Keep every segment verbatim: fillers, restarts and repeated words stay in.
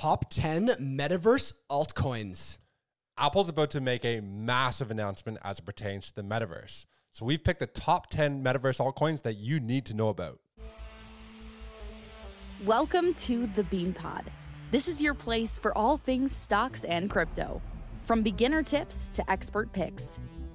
top ten metaverse altcoins. Apple's about to make a massive announcement as it pertains to the metaverse. So we've picked the top ten metaverse altcoins that you need to know about. Welcome to the Bean Pod. This is your place for all things stocks and crypto. From beginner tips to expert picks.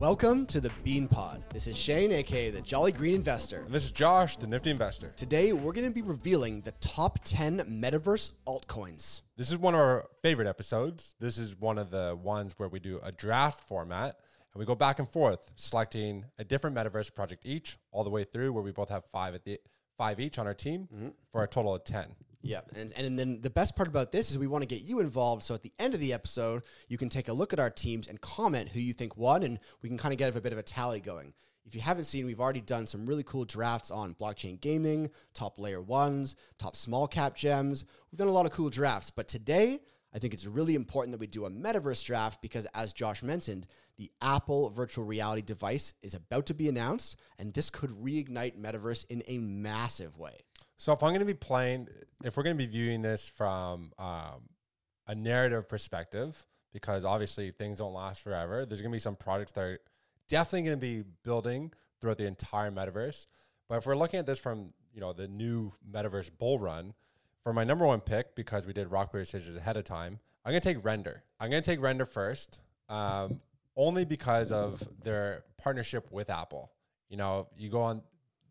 Welcome to the Bean Pod. This is Shane, aka the Jolly Green Investor. And this is Josh, the Nifty Investor. Today, we're going to be revealing the top ten metaverse altcoins. This is one of our favorite episodes. This is one of the ones where we do a draft format, and we go back and forth, selecting a different metaverse project each, all the way through, where we both have five at the five each on our team mm-hmm. for a total of ten. Yeah, and, and then the best part about this is we want to get you involved, so at the end of the episode, you can take a look at our teams and comment who you think won, and we can kind of get a bit of a tally going. If you haven't seen, we've already done some really cool drafts on blockchain gaming, top layer ones, top small cap gems. We've done a lot of cool drafts, but today, I think it's really important that we do a metaverse draft because, as Josh mentioned, the Apple virtual reality device is about to be announced, and this could reignite metaverse in a massive way. So if I'm going to be playing, if we're going to be viewing this from um, a narrative perspective, because obviously things don't last forever, there's going to be some projects that are definitely going to be building throughout the entire metaverse. But if we're looking at this from, you know, the new metaverse bull run, for my number one pick, because we did rock, paper, scissors ahead of time, I'm going to take Render. I'm going to take Render first, um, only because of their partnership with Apple. You know, you go on,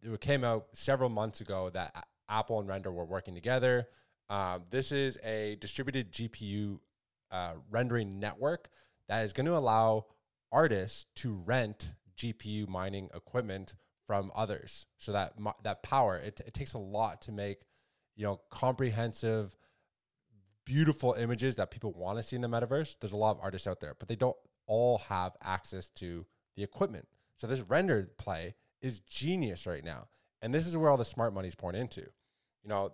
it came out several months ago that Apple and Render were working together. Um, this is a distributed G P U uh, rendering network that is going to allow artists to rent G P U mining equipment from others. So that that power, it, it takes a lot to make, you know, comprehensive, beautiful images that people want to see in the metaverse. There's a lot of artists out there, but they don't all have access to the equipment. So this Render play is genius right now. And this is where all the smart money's pouring into. You know,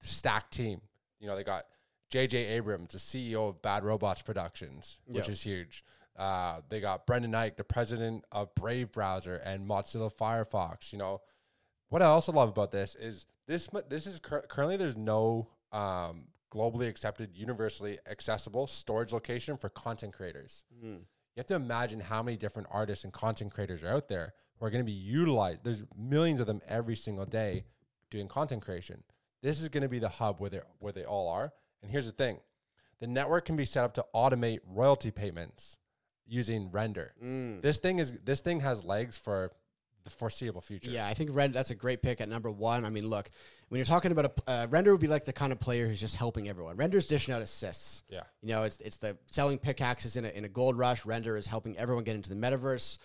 the stack team. You know, they got J J Abrams, the C E O of Bad Robots Productions, which yep. is huge. Uh, they got Brendan Eich, the president of Brave Browser and Mozilla Firefox. You know, what I also love about this is this This is cur- currently there's no um, globally accepted, universally accessible storage location for content creators. Mm. You have to imagine how many different artists and content creators are out there who are going to be utilized. There's millions of them every single day doing content creation. This is going to be the hub where they where they all are. And here's the thing. The network can be set up to automate royalty payments using Render. Mm. This thing is this thing has legs for the foreseeable future. Yeah, I think Render, that's a great pick at number one. I mean, look, when you're talking about a uh, Render would be like the kind of player who's just helping everyone. Render's dishing out assists. Yeah. You know, it's it's the selling pickaxes in a, in a gold rush. Render is helping everyone get into the metaverse.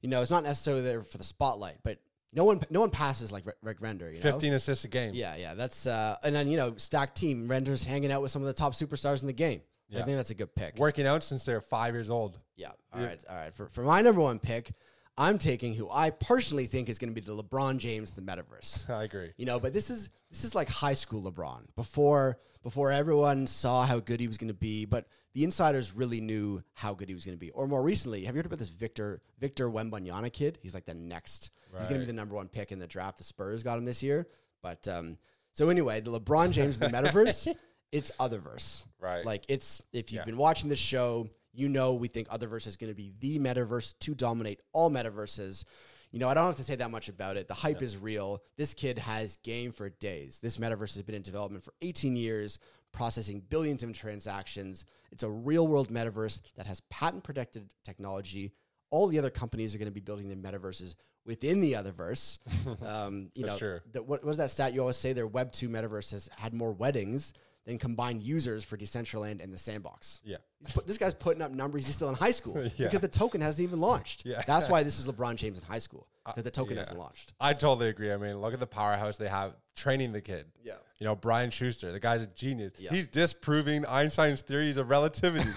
You know, it's not necessarily there for the spotlight, but no one no one passes like, like Render, you know? fifteen assists a game. Yeah, yeah, that's uh, and then, you know, stack team, Render's hanging out with some of the top superstars in the game. Yeah. I think that's a good pick. Working out since they're five years old. Yeah. All yeah. right. All right. For for my number one pick, I'm taking who I personally think is going to be the LeBron James of the metaverse. I agree. You know, but this is this is like high school LeBron before before everyone saw how good he was going to be, but the insiders really knew how good he was going to be. Or more recently, have you heard about this Victor Victor Wembanyama kid? He's like the next. Right. He's going to be the number one pick in the draft. The Spurs got him this year. But um, so anyway, the LeBron James of the metaverse, it's Otherverse. Right. Like it's if you've yeah. been watching this show, you know, we think Otherverse is going to be the metaverse to dominate all metaverses. You know, I don't have to say that much about it. The hype yeah. is real. This kid has game for days. This metaverse has been in development for eighteen years, processing billions of transactions. It's a real-world metaverse that has patent-protected technology. All the other companies are going to be building their metaverses within the Otherverse. Um, you That's know, true. The, what was that stat you always say? Their Web two metaverse has had more weddings than combined users for Decentraland and the Sandbox. Yeah. He's put, this guy's putting up numbers. He's still in high school yeah. because the token hasn't even launched. Yeah. That's why this is LeBron James in high school, because the token yeah. hasn't launched. I totally agree. I mean, look at the powerhouse they have training the kid. Yeah. You know, Brian Schuster, the guy's a genius. Yeah. He's disproving Einstein's theories of relativity.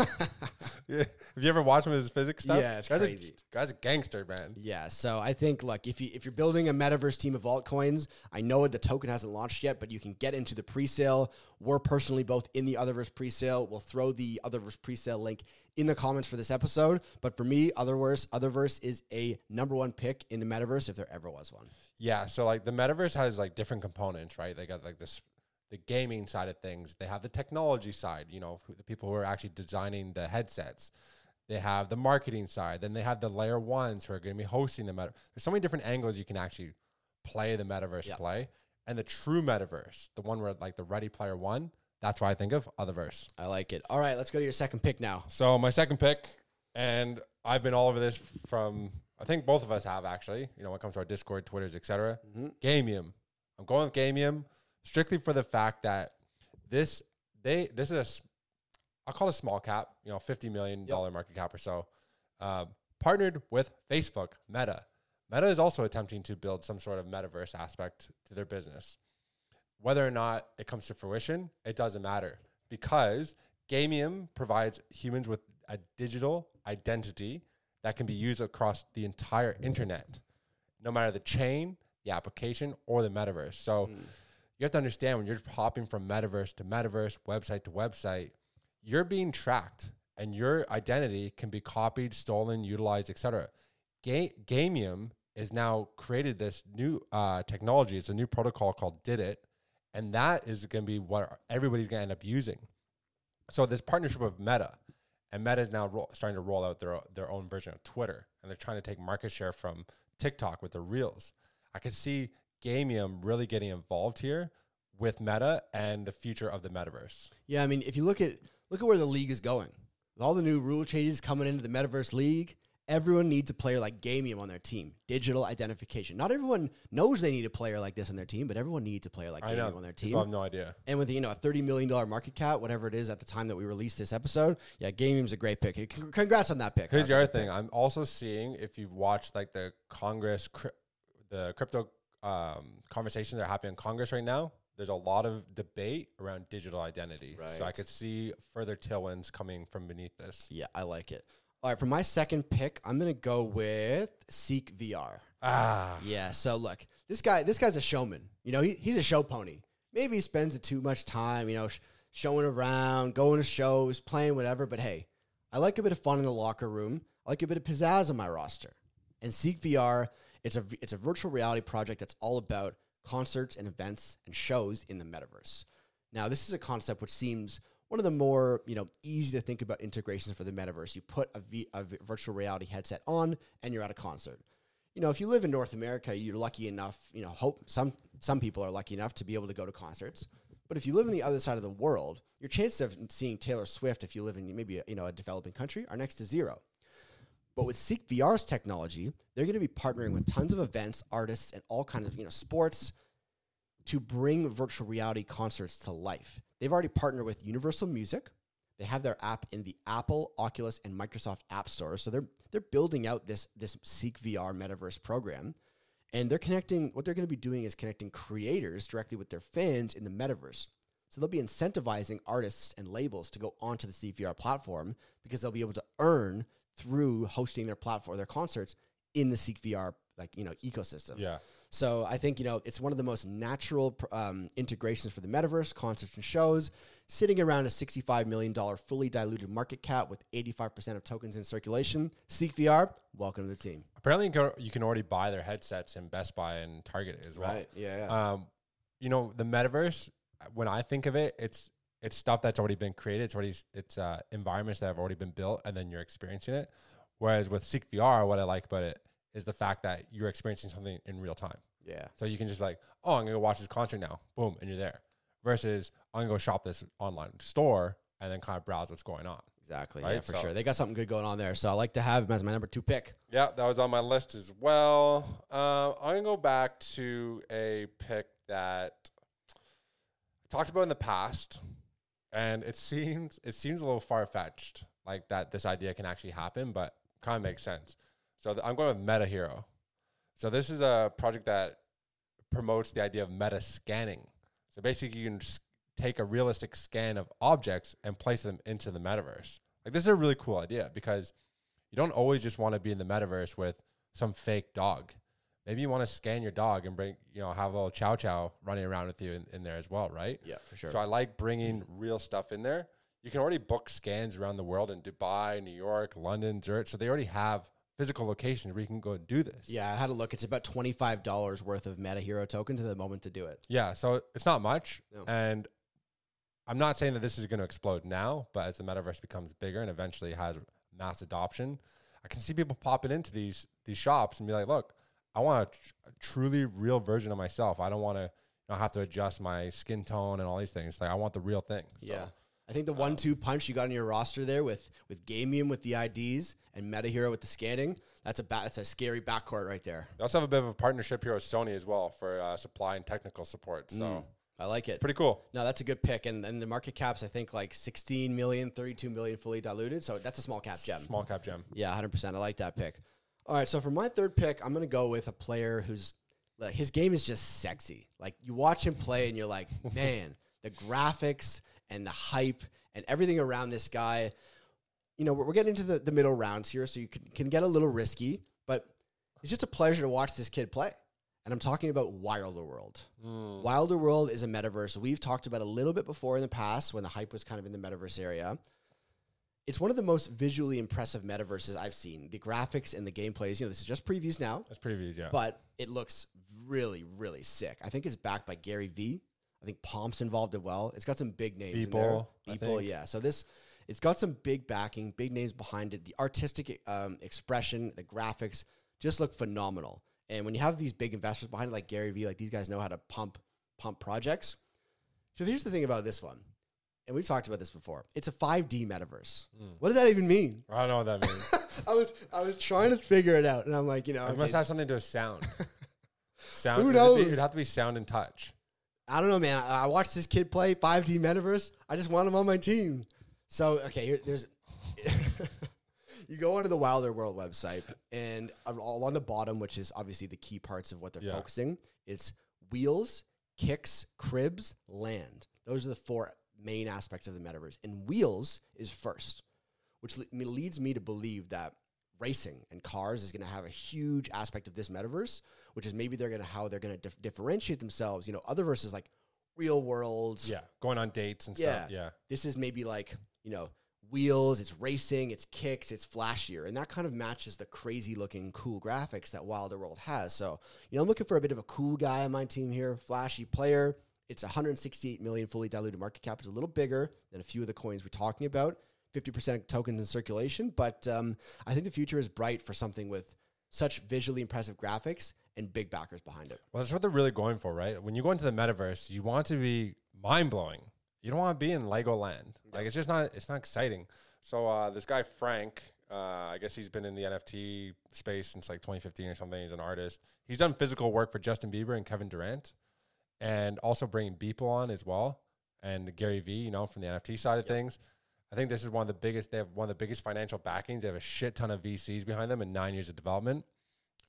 yeah. Have you ever watched him with his physics stuff? Yeah, it's guy's crazy. A, guy's a gangster, man. Yeah, so I think, look, if, you, if you're building a metaverse team of altcoins, I know the token hasn't launched yet, but you can get into the pre-sale. We're personally both in the Otherverse pre-sale. We'll throw the Otherverse pre-sale link in the comments for this episode. But for me, Otherverse, Otherverse is a number one pick in the metaverse if there ever was one. Yeah, so like the metaverse has like different components, right? They got like this, the gaming side of things. They have the technology side, you know, the people who are actually designing the headsets. They have the marketing side. Then they have the layer ones who are going to be hosting the metaverse. There's so many different angles you can actually play the metaverse yep. play. And the true metaverse, the one where like the Ready Player One, that's why I think of Otherverse. I like it. All right, let's go to your second pick now. So my second pick, and I've been all over this from, I think both of us have actually, you know, when it comes to our Discord, Twitters, et cetera. Mm-hmm. Gamium. I'm going with Gamium strictly for the fact that this, they, this is a, I'll call it a small cap, you know, fifty million dollars yep. market cap or so, uh, partnered with Facebook, Meta. Meta is also attempting to build some sort of metaverse aspect to their business. Whether or not it comes to fruition, it doesn't matter because Gamium provides humans with a digital identity that can be used across the entire internet, no matter the chain, the application, or the metaverse. So mm. you have to understand when you're hopping from metaverse to metaverse, website to website, you're being tracked and your identity can be copied, stolen, utilized, et cetera. Ga- Gamium is now created this new uh, technology. It's a new protocol called Didit, and that is going to be what everybody's going to end up using. So this partnership with Meta, and Meta is now ro- starting to roll out their, their own version of Twitter, and they're trying to take market share from TikTok with the Reels. I could see Gamium really getting involved here with Meta and the future of the metaverse. Yeah, I mean, if you look at look at where the league is going, with all the new rule changes coming into the metaverse league, everyone needs a player like Gamium on their team. Digital identification. Not everyone knows they need a player like this on their team, but everyone needs a player like I Gamium know. on their team. People have no idea. And with, you know, a thirty million dollars market cap, whatever it is at the time that we released this episode, yeah, Gamium's a great pick. C- congrats on that pick. Here's the other thing. Pick. I'm also seeing, if you've watched like the Congress, cri- the crypto um, conversations that are happening in Congress right now, there's a lot of debate around digital identity. Right. So I could see further tailwinds coming from beneath this. Yeah, I like it. All right, for my second pick, I'm going to go with Seek V R. Ah. Yeah, so look, this guy, this guy's a showman. You know, he, he's a show pony. Maybe he spends too much time, you know, sh- showing around, going to shows, playing whatever. But hey, I like a bit of fun in the locker room. I like a bit of pizzazz on my roster. And Seek V R, it's a, it's a virtual reality project that's all about concerts and events and shows in the metaverse. Now, this is a concept which seems one of the more, you know, easy to think about integrations for the metaverse. You put a, v- a virtual reality headset on and you're at a concert. You know, if you live in North America, you're lucky enough, you know, hope some some people are lucky enough to be able to go to concerts. But if you live on the other side of the world, your chances of seeing Taylor Swift, if you live in maybe, a, you know, a developing country, are next to zero. But with Seek V R's technology, they're going to be partnering with tons of events, artists, and all kinds of, you know, sports to bring virtual reality concerts to life. They've already partnered with Universal Music. They have their app in the Apple, Oculus, and Microsoft App Store. So they're they're building out this, this Seek V R metaverse program. And they're connecting, what they're going to be doing is connecting creators directly with their fans in the metaverse. So they'll be incentivizing artists and labels to go onto the Seek V R platform because they'll be able to earn through hosting their platform, their concerts in the Seek V R, like, you know, ecosystem. Yeah. So I think, you know, it's one of the most natural um, integrations for the metaverse, concerts and shows, sitting around a sixty-five million dollars fully diluted market cap with eighty-five percent of tokens in circulation. Seek V R, welcome to the team. Apparently, you can already buy their headsets in Best Buy and Target as well. Right, yeah. yeah. Um, you know, the metaverse, when I think of it, it's it's stuff that's already been created. It's already it's uh, environments that have already been built, and then you're experiencing it. Whereas with Seek V R, what I like about it is the fact that you're experiencing something in real time. Yeah. So you can just like, oh, I'm going to go watch this concert now. Boom, and you're there. Versus, I'm going to go shop this online store and then kind of browse what's going on. Exactly. Right? Yeah, for so, sure. They got something good going on there. So I like to have him as my number two pick. Yeah, that was on my list as well. Uh, I'm going to go back to a pick that I talked about in the past. And it seems it seems a little far-fetched, like that this idea can actually happen, but kind of makes sense. So th- I'm going with MetaHero. So this is a project that promotes the idea of meta scanning. So basically, you can sc- take a realistic scan of objects and place them into the metaverse. Like, this is a really cool idea because you don't always just want to be in the metaverse with some fake dog. Maybe you want to scan your dog and bring, you know, have a little chow chow running around with you in, in there as well, right? Yeah, for sure. So I like bringing real stuff in there. You can already book scans around the world in Dubai, New York, London, Zurich. So they already have physical locations where you can go and do this. Yeah, I had a look. It's about twenty-five dollars worth of MetaHero tokens at the moment to do it. Yeah, so it's not much. No. And I'm not saying that this is going to explode now, but as the metaverse becomes bigger and eventually has mass adoption, I can see people popping into these these shops and be like, look, I want a, tr- a truly real version of myself. I don't want to you know, have to adjust my skin tone and all these things. Like, I want the real thing. So, yeah. I think the um, one two punch you got in your roster there with, with Gamium with the I Ds and MetaHero with the scanning, that's a ba- that's a scary backcourt right there. They also have a bit of a partnership here with Sony as well for uh, supply and technical support. So mm, I like it. Pretty cool. No, that's a good pick. And and the market cap's, I think, like sixteen million, thirty-two million fully diluted. So that's a small cap gem. Small cap gem. Yeah, one hundred percent. I like that pick. All right, so for my third pick, I'm going to go with a player who's, like, his game is just sexy. Like, you watch him play and you're like, man, the graphics and the hype and everything around this guy. You know, we're, we're getting into the, the middle rounds here, so you can, can get a little risky, but it's just a pleasure to watch this kid play. And I'm talking about Wilder World. Mm. Wilder World is a metaverse we've talked about a little bit before in the past when the hype was kind of in the metaverse area. It's one of the most visually impressive metaverses I've seen. The graphics and the gameplays, you know, this is just previews now. That's previews, yeah. But it looks really, really sick. I think it's backed by Gary Vee. I think Pomp's involved as well. It's got some big names People, in there. People, yeah. So this, it's got some big backing, big names behind it. The artistic um, expression, the graphics just look phenomenal. And when you have these big investors behind it, like Gary Vee, like these guys know how to pump, pump projects. So here's the thing about this one. And we've talked about this before. It's a five D metaverse. Mm. What does that even mean? I don't know what that means. I was I was trying to figure it out, and I'm like, you know, it okay. must have something to do with sound. Sound. Who knows? It'd have to be sound and touch. I don't know, man. I, I watched this kid play five D metaverse. I just want him on my team. So okay, here, there's. You go onto the Wilder World website, and all on the bottom, which is obviously the key parts of what they're yeah. focusing. It's wheels, kicks, cribs, land. Those are the four main aspects of the metaverse, and wheels is first, which le- leads me to believe that racing and cars is going to have a huge aspect of this metaverse, which is maybe they're going to how they're going to dif- differentiate themselves. You know, other verses like real worlds, yeah, going on dates and yeah. stuff. Yeah, this is maybe like, you know, wheels, it's racing, it's kicks, it's flashier, and that kind of matches the crazy looking cool graphics that Wilder World has. So, you know, I'm looking for a bit of a cool guy on my team here, flashy player. It's one hundred sixty-eight million fully diluted market cap. It's a little bigger than a few of the coins we're talking about. fifty percent tokens in circulation. But um, I think the future is bright for something with such visually impressive graphics and big backers behind it. Well, that's what they're really going for, right? When you go into the metaverse, you want to be mind-blowing. You don't want to be in Legoland. Yeah. Like, it's just not, it's not exciting. So uh, this guy, Frank, uh, I guess he's been in the N F T space since like twenty fifteen or something. He's an artist. He's done physical work for Justin Bieber and Kevin Durant. And also bringing people on as well, and Gary Vee, you know, from the N F T side of yep. things. I think this is one of the biggest. They have one of the biggest financial backings. They have a shit ton of V Cs behind them, and nine years of development.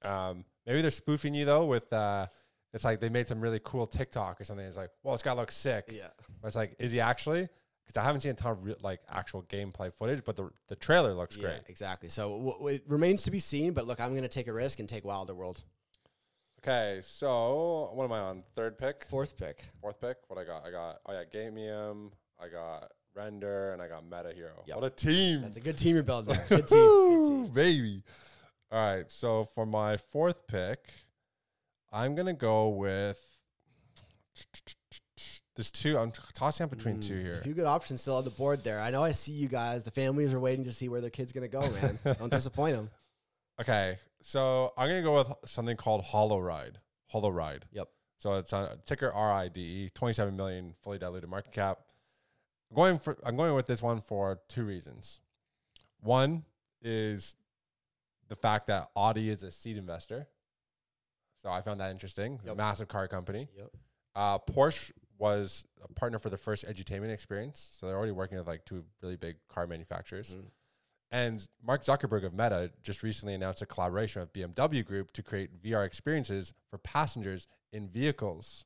Um, maybe they're spoofing you though. With uh, it's like they made some really cool TikTok or something. It's like, well, this guy looks sick. Yeah, but it's like, is he actually? Because I haven't seen a ton of re- like actual gameplay footage, but the the trailer looks yeah, great. Exactly. So w- it remains to be seen. But look, I'm going to take a risk and take Wilder World. Okay, so what am I on? Third pick? Fourth pick. Fourth pick? What I got? I got, oh yeah, Gamium, I got Render, and I got MetaHero. Yep. What a team. That's a good team you're building there. Good team. Good team. Baby. All right, so for my fourth pick, I'm going to go with, there's two. I'm tossing up between mm, two here. A few good options still on the board there. I know I see you guys. The families are waiting to see where their kid's going to go, man. Don't disappoint them. Okay, so I'm going to go with something called HoloRide. HoloRide. Yep. So it's on ticker R I D E, twenty-seven million fully diluted market cap. I'm going for I'm going with this one for two reasons. One is the fact that Audi is a seed investor. So I found that interesting. Yep. Massive car company. Yep. Uh, Porsche was a partner for the first edutainment experience. So they're already working with like two really big car manufacturers. Mm. And Mark Zuckerberg of Meta just recently announced a collaboration with B M W Group to create V R experiences for passengers in vehicles.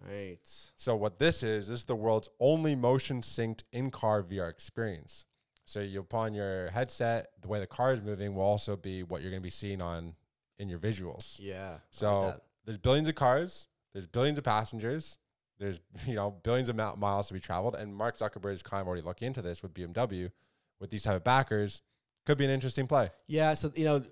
Right. So what this is, this is the world's only motion-synced in-car V R experience. So you upon your headset, the way the car is moving will also be what you're going to be seeing on in your visuals. Yeah. So like there's billions of cars, there's billions of passengers, there's you know billions of mi- miles to be traveled, and Mark Zuckerberg is kind of already looking into this with B M W. With these type of backers, could be an interesting play. Yeah, so, you know,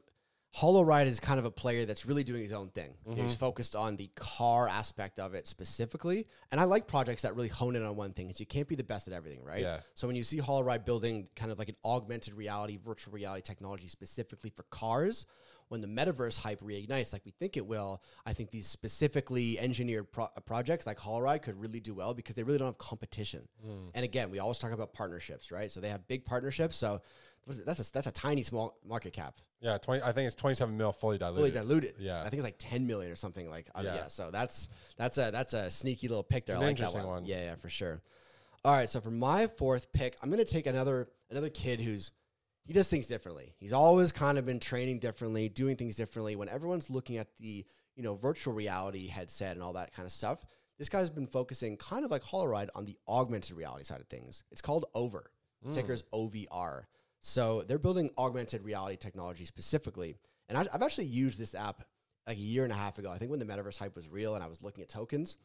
HoloRide is kind of a player that's really doing his own thing. Mm-hmm. He's focused on the car aspect of it specifically. And I like projects that really hone in on one thing, because you can't be the best at everything, right? Yeah. So when you see HoloRide building kind of like an augmented reality, virtual reality technology specifically for cars, when the metaverse hype reignites like we think it will, I think these specifically engineered pro- projects like HoloRide could really do well, because they really don't have competition. Mm. And again, we always talk about partnerships, right? So they have big partnerships. So that's a, that's a tiny small market cap. Yeah, twenty. I think it's twenty-seven mil fully diluted. Fully diluted. Yeah, I think it's like ten million or something like. Um, yeah. yeah. So that's that's a that's a sneaky little pick there. It's I like that one. one. Yeah, yeah, for sure. All right. So for my fourth pick, I'm gonna take another another kid who's he does things differently. He's always kind of been training differently, doing things differently. When everyone's looking at the you know virtual reality headset and all that kind of stuff, this guy's been focusing kind of like HoloRide on the augmented reality side of things. It's called Over. Mm. Ticker's O V R. So they're building augmented reality technology specifically. And I, I've actually used this app like a year and a half ago. I think when the metaverse hype was real and I was looking at tokens.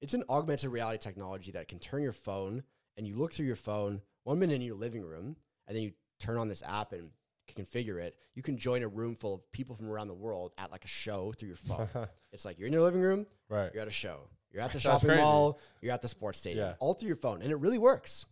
It's an augmented reality technology that can turn your phone, and you look through your phone one minute in your living room, and then you turn on this app and configure it. You can join a room full of people from around the world at like a show through your phone. It's like you're in your living room, right? You're at a show. You're at the shopping crazy. mall. You're at the sports stadium. Yeah. All through your phone. And it really works.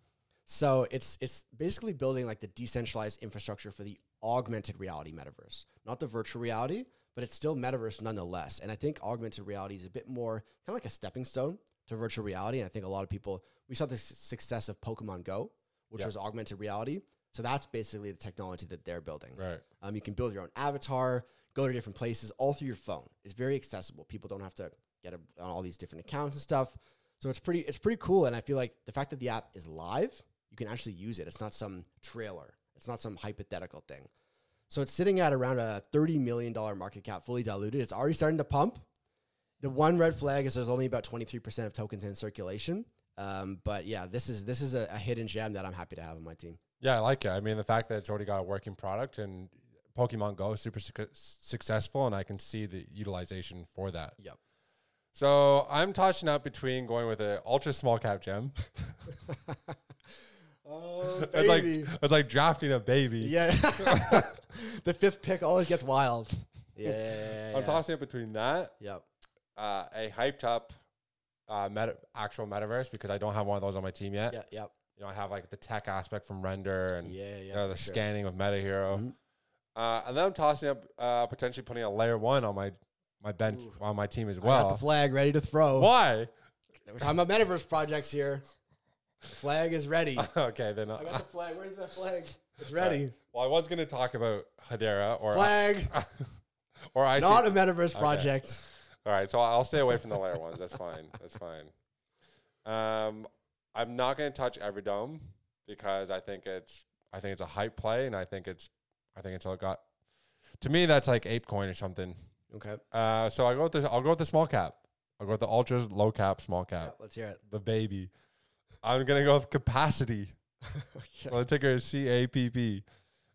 So it's it's basically building like the decentralized infrastructure for the augmented reality metaverse, not the virtual reality, but it's still metaverse nonetheless. And I think augmented reality is a bit more kind of like a stepping stone to virtual reality. And I think a lot of people, we saw the su- success of Pokemon Go, which yeah. was augmented reality. So that's basically the technology that they're building. Right. Um, you can build your own avatar, go to different places, all through your phone. It's very accessible. People don't have to get a, on all these different accounts and stuff. So it's pretty it's pretty cool. And I feel like the fact that the app is live, you can actually use it. It's not some trailer. It's not some hypothetical thing. So it's sitting at around a thirty million dollars market cap, fully diluted. It's already starting to pump. The one red flag is there's only about twenty-three percent of tokens in circulation. Um, but yeah, this is this is a, a hidden gem that I'm happy to have on my team. Yeah, I like it. I mean, the fact that it's already got a working product, and Pokemon Go is super su- successful, and I can see the utilization for that. Yep. So I'm tossing up between going with an ultra small cap gem. Oh, baby. It's like, it's like drafting a baby. Yeah. The fifth pick always gets wild. Yeah. yeah, yeah, yeah I'm yeah. tossing it between that. Yep. Uh, a hyped up uh, meta- actual metaverse, because I don't have one of those on my team yet. Yeah, yep. You know, I have like the tech aspect from Render and yeah, yeah, you know, the sure. scanning with MetaHero. Mm-hmm. Uh, and then I'm tossing up uh, potentially putting a layer one on my, my bench Ooh. on my team as well. I got the flag ready to throw. Why? We're talking about metaverse projects here. The flag is ready. Okay, then I got uh, the flag. Where's that flag? It's ready. Right. Well, I was going to talk about Hedera or flag, I, or I not see. a metaverse okay. project. All right, so I'll stay away from the layer ones. That's fine. That's fine. Um, I'm not going to touch Everdome, because I think it's I think it's a hype play, and I think it's I think it's all got. To me, that's like ApeCoin or something. Okay. Uh, so I go with the I'll go with the small cap. I'll go with the ultra low cap, small cap. Yeah, let's hear it. The baby. I'm going to go with Capacity. Okay. So the ticker is C A P P.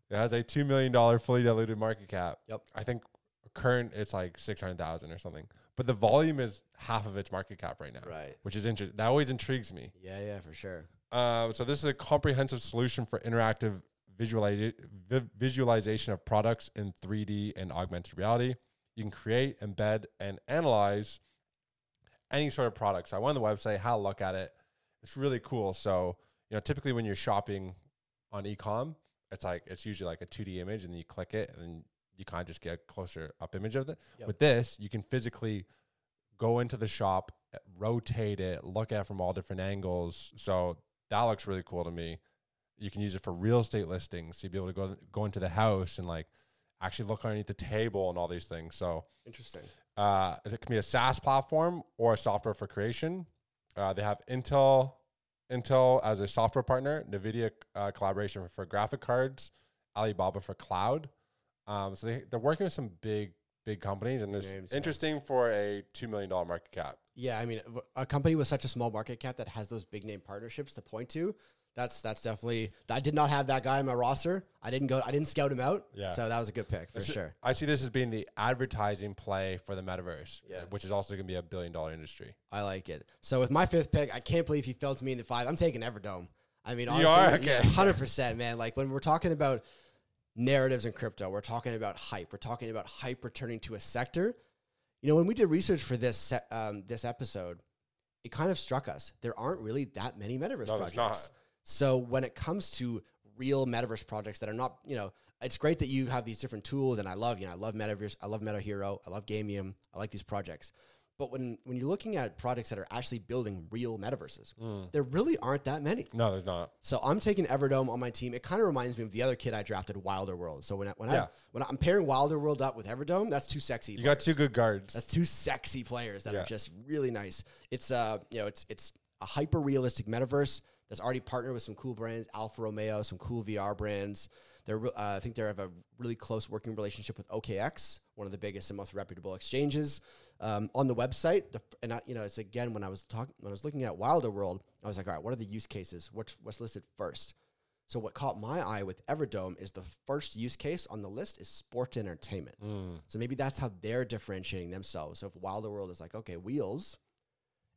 It has a two million dollars fully diluted market cap. Yep. I think current it's like six hundred thousand or something. But the volume is half of its market cap right now. Right. Which is interesting. That always intrigues me. Yeah, yeah, for sure. Uh, so this is a comprehensive solution for interactive visualiza- vi- visualization of products in three D and augmented reality. You can create, embed, and analyze any sort of product. So I went on the website, had a look at it. It's really cool. So, you know, typically when you're shopping on e-com, it's like, it's usually like a two D image, and then you click it and then you kind of just get a closer up image of it. Yep. With this, you can physically go into the shop, rotate it, look at it from all different angles. So that looks really cool to me. You can use it for real estate listings. So you'll be able to go, go into the house and like actually look underneath the table and all these things. So interesting. Uh, it can be a SaaS platform or a software for creation. Uh, they have Intel, Intel as a software partner, Nvidia uh, collaboration for graphic cards, Alibaba for cloud. Um, so they, they're working with some big, big companies, and it's interesting yeah. for a two million dollars market cap. Yeah, I mean, a company with such a small market cap that has those big name partnerships to point to, that's that's definitely, I did not have that guy on my roster. I didn't go, I didn't scout him out. Yeah. So that was a good pick for this sure. Is, I see this as being the advertising play for the metaverse, yeah. which is also going to be a billion dollar industry. I like it. So with my fifth pick, I can't believe he fell to me in the five. I'm taking Everdome. I mean, honestly, you are? Okay. one hundred percent, man. Like when we're talking about narratives in crypto, we're talking about hype. We're talking about hype returning to a sector. You know, when we did research for this um, this episode, it kind of struck us. There aren't really that many metaverse no, projects. Not. So when it comes to real metaverse projects that are not, you know, it's great that you have these different tools, and I love, you know, I love Metaverse, I love MetaHero, I love Gamium, I like these projects. But when, when you're looking at projects that are actually building real metaverses, mm. there really aren't that many. No, there's not. So I'm taking Everdome on my team. It kind of reminds me of the other kid I drafted, Wilder World. So when I, when yeah. I when I'm pairing Wilder World up with Everdome, that's two sexy. You players. Got two good guards. That's two sexy players that yeah. are just really nice. It's uh you know it's it's a hyper realistic metaverse that's already partnered with some cool brands, Alfa Romeo, some cool V R brands. They're re- uh, I think they have a really close working relationship with O K X, one of the biggest and most reputable exchanges. Um, on the website, the, and I, you know, it's again when I was talking, when I was looking at Wilder World, I was like, all right, what are the use cases? What's what's listed first? So what caught my eye with Everdome is the first use case on the list is sports entertainment. Mm. So maybe that's how they're differentiating themselves. So if Wilder World is like, okay, wheels,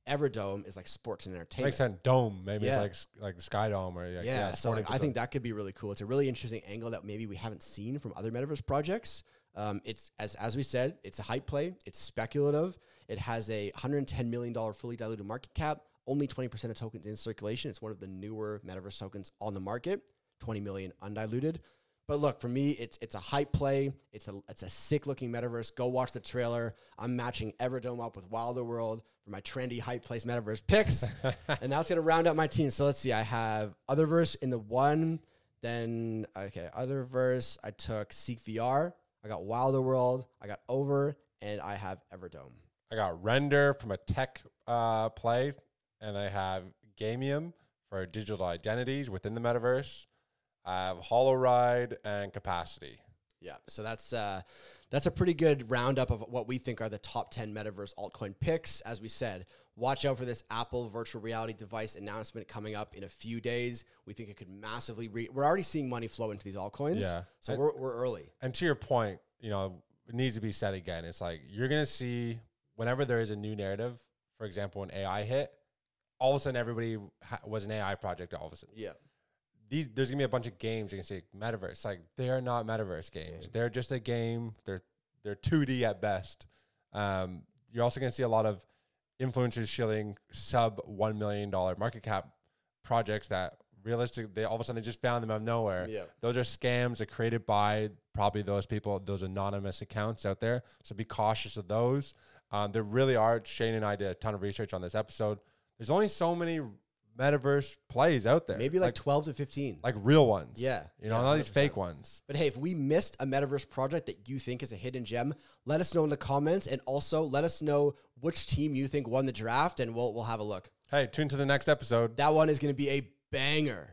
Everdome is like sports and entertainment. Makes sense. Dome, maybe yeah. it's like like Skydome or yeah. Yeah. yeah so like, I think that could be really cool. It's a really interesting angle that maybe we haven't seen from other metaverse projects. Um, it's as as we said, it's a hype play. It's speculative. It has a one hundred ten million dollars fully diluted market cap. Only twenty percent of tokens in circulation. It's one of the newer metaverse tokens on the market. twenty million undiluted. But look, for me, it's it's a hype play. It's a it's a sick looking metaverse. Go watch the trailer. I'm matching Everdome up with Wilder World for my trendy hype place metaverse picks. And that's gonna round up my team. So let's see. I have Otherverse in the one. Then okay, Otherverse. I took Seek V R. I got Wilder World, I got Over, and I have Everdome. I got Render from a tech uh, play, and I have Gamium for digital identities within the metaverse. I have HoloRide and Capacity. Yeah, so that's uh, that's a pretty good roundup of what we think are the top ten metaverse altcoin picks. As we said, watch out for this Apple virtual reality device announcement coming up in a few days. We think it could massively... Re- we're already seeing money flow into these altcoins, yeah. so and, we're we're early. And to your point, you know, it needs to be said again. It's like you're going to see whenever there is a new narrative, for example, when A I hit, all of a sudden everybody ha- was an A I project all of a sudden. Yeah. These, there's going to be a bunch of games you can see, metaverse. Like, they are not metaverse games. Yeah. They're just a game. They're they're two D at best. Um, you're also going to see a lot of influencers shilling sub one million dollars market cap projects that realistically, they all of a sudden they just found them out of nowhere. Yeah. Those are scams that are created by probably those people, those anonymous accounts out there. So be cautious of those. Um, there really are, Shane and I did a ton of research on this episode. There's only so many metaverse plays out there. Maybe like, like twelve to fifteen. Like real ones. Yeah. You know, yeah, not these fake ones. But hey, if we missed a metaverse project that you think is a hidden gem, let us know in the comments, and also let us know which team you think won the draft, and we'll we'll have a look. Hey, tune to the next episode. That one is going to be a banger.